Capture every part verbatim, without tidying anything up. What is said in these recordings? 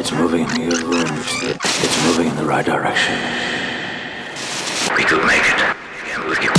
It's moving in your rooms. It's moving in the right direction. We could make it. With you.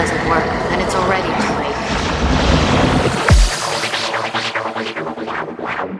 doesn't work, and it's already too late. I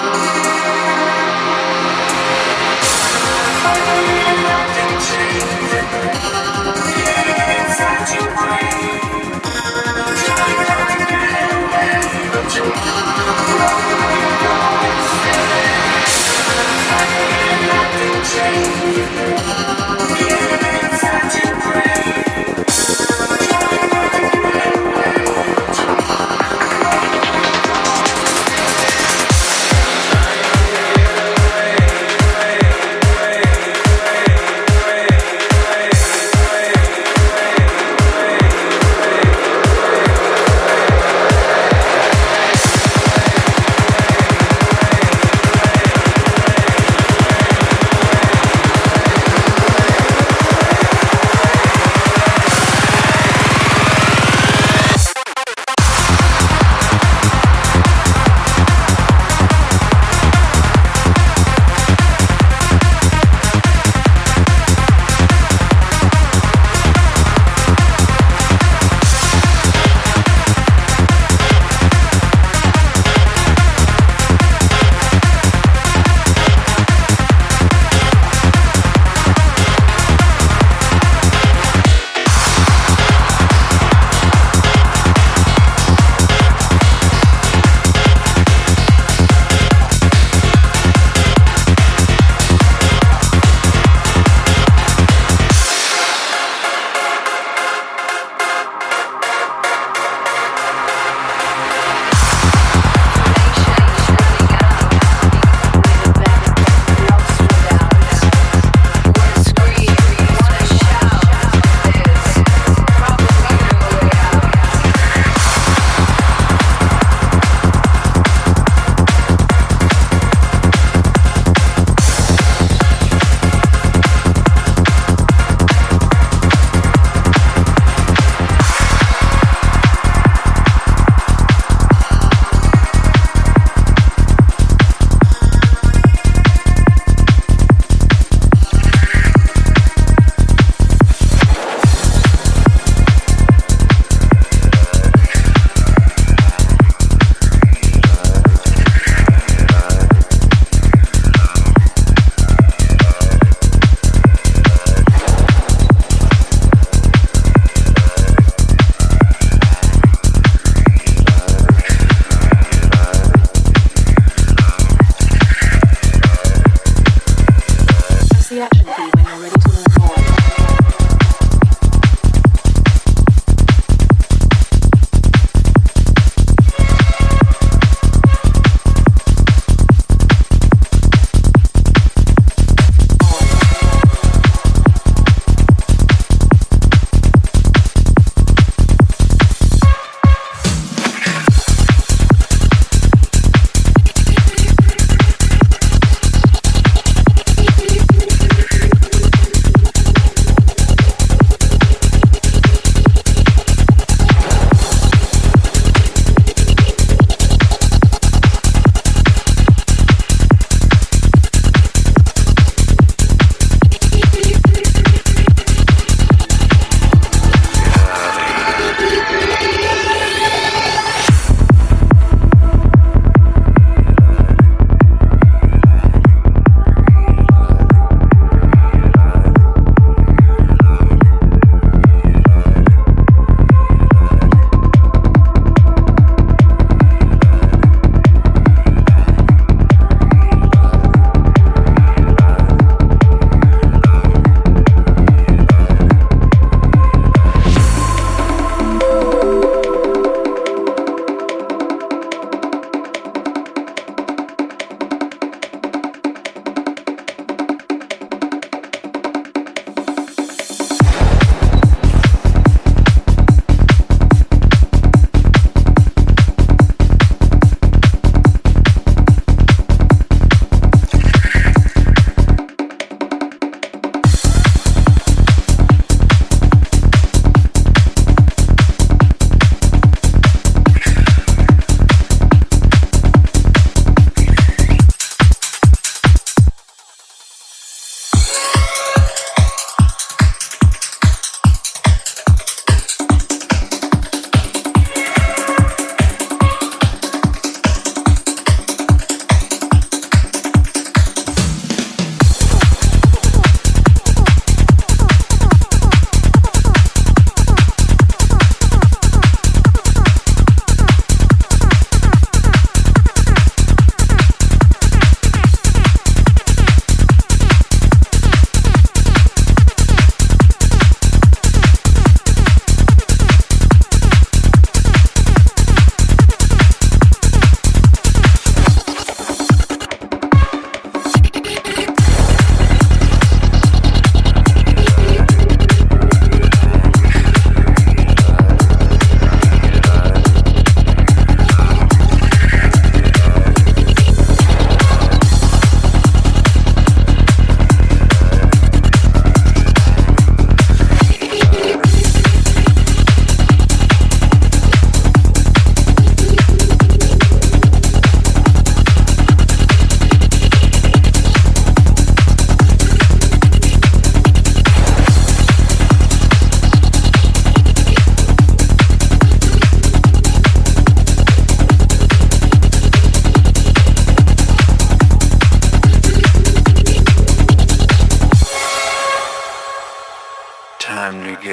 Time to break.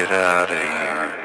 get out of here.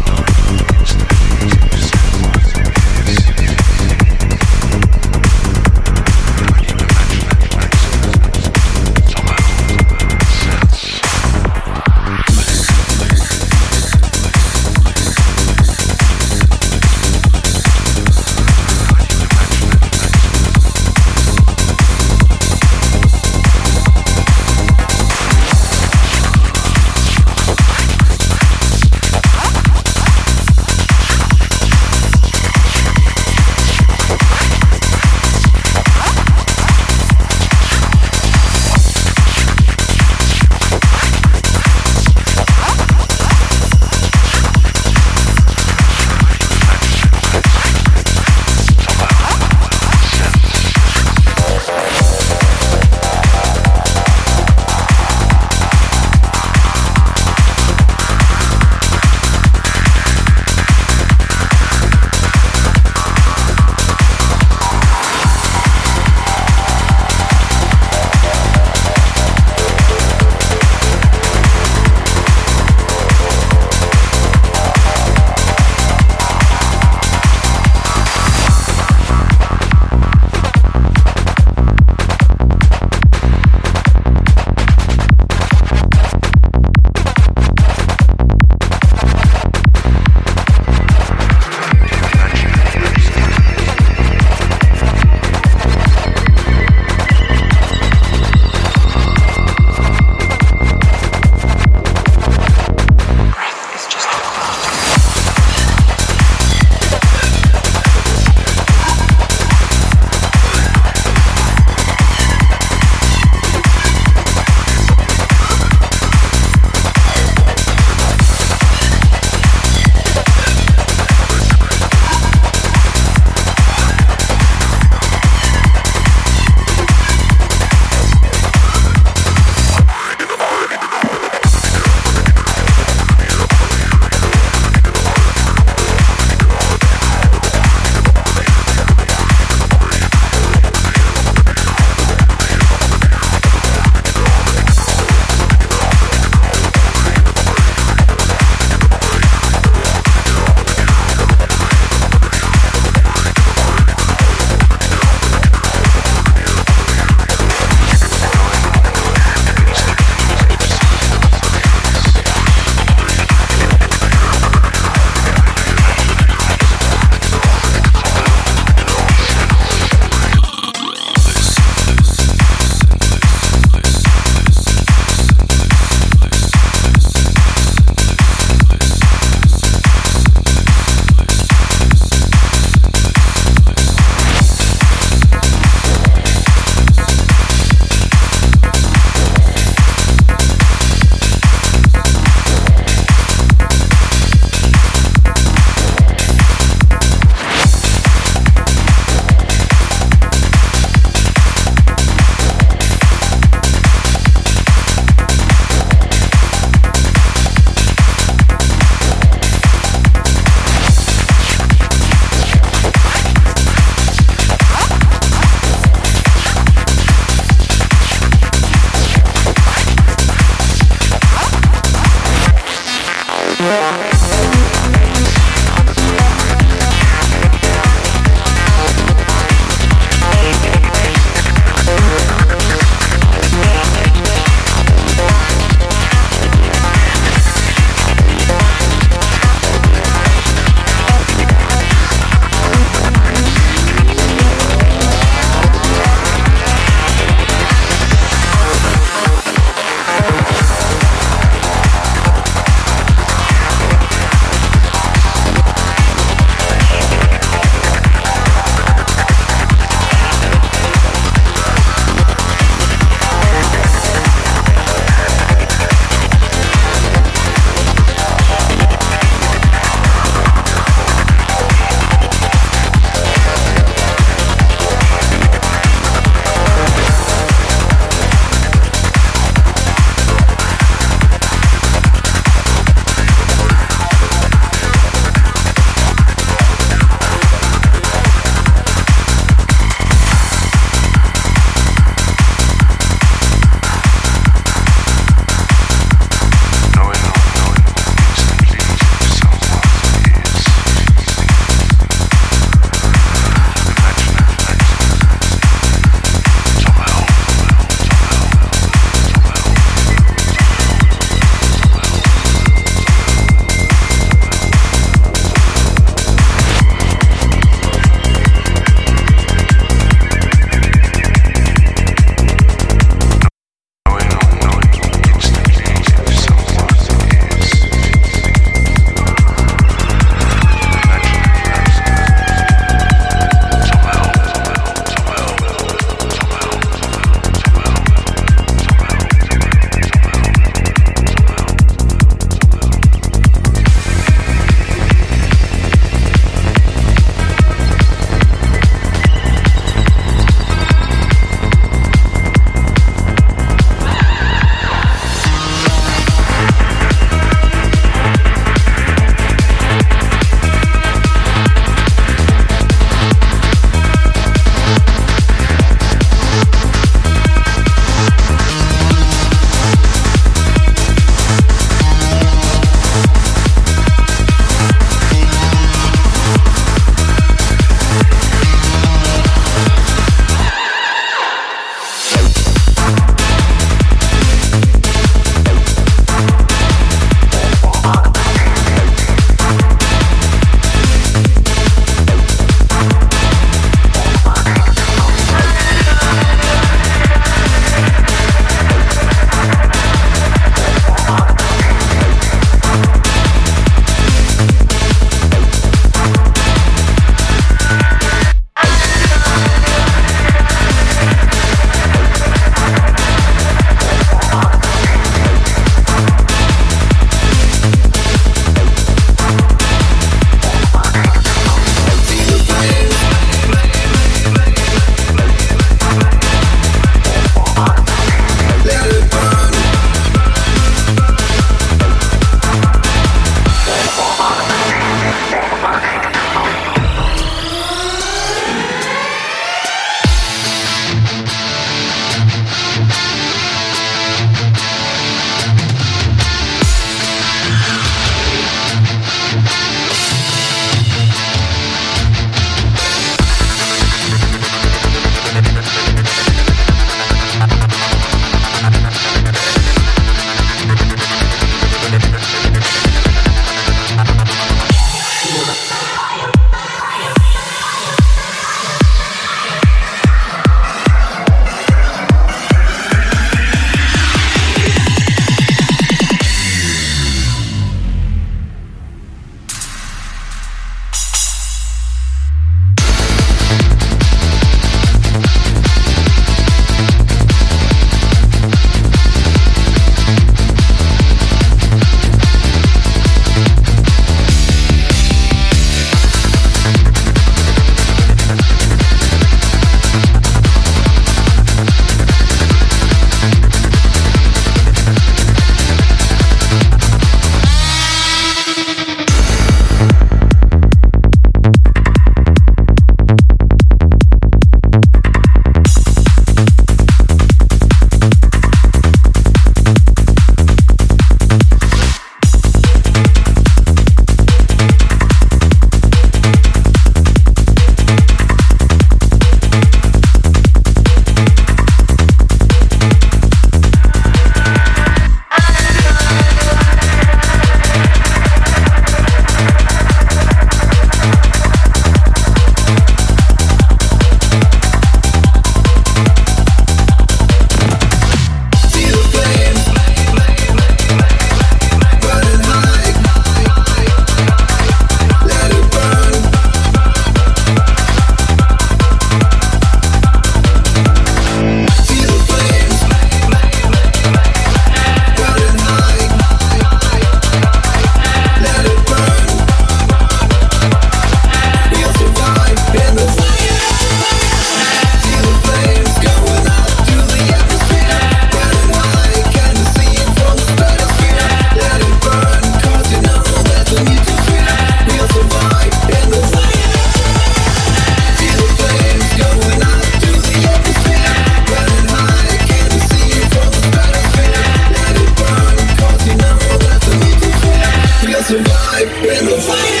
survive in the fire.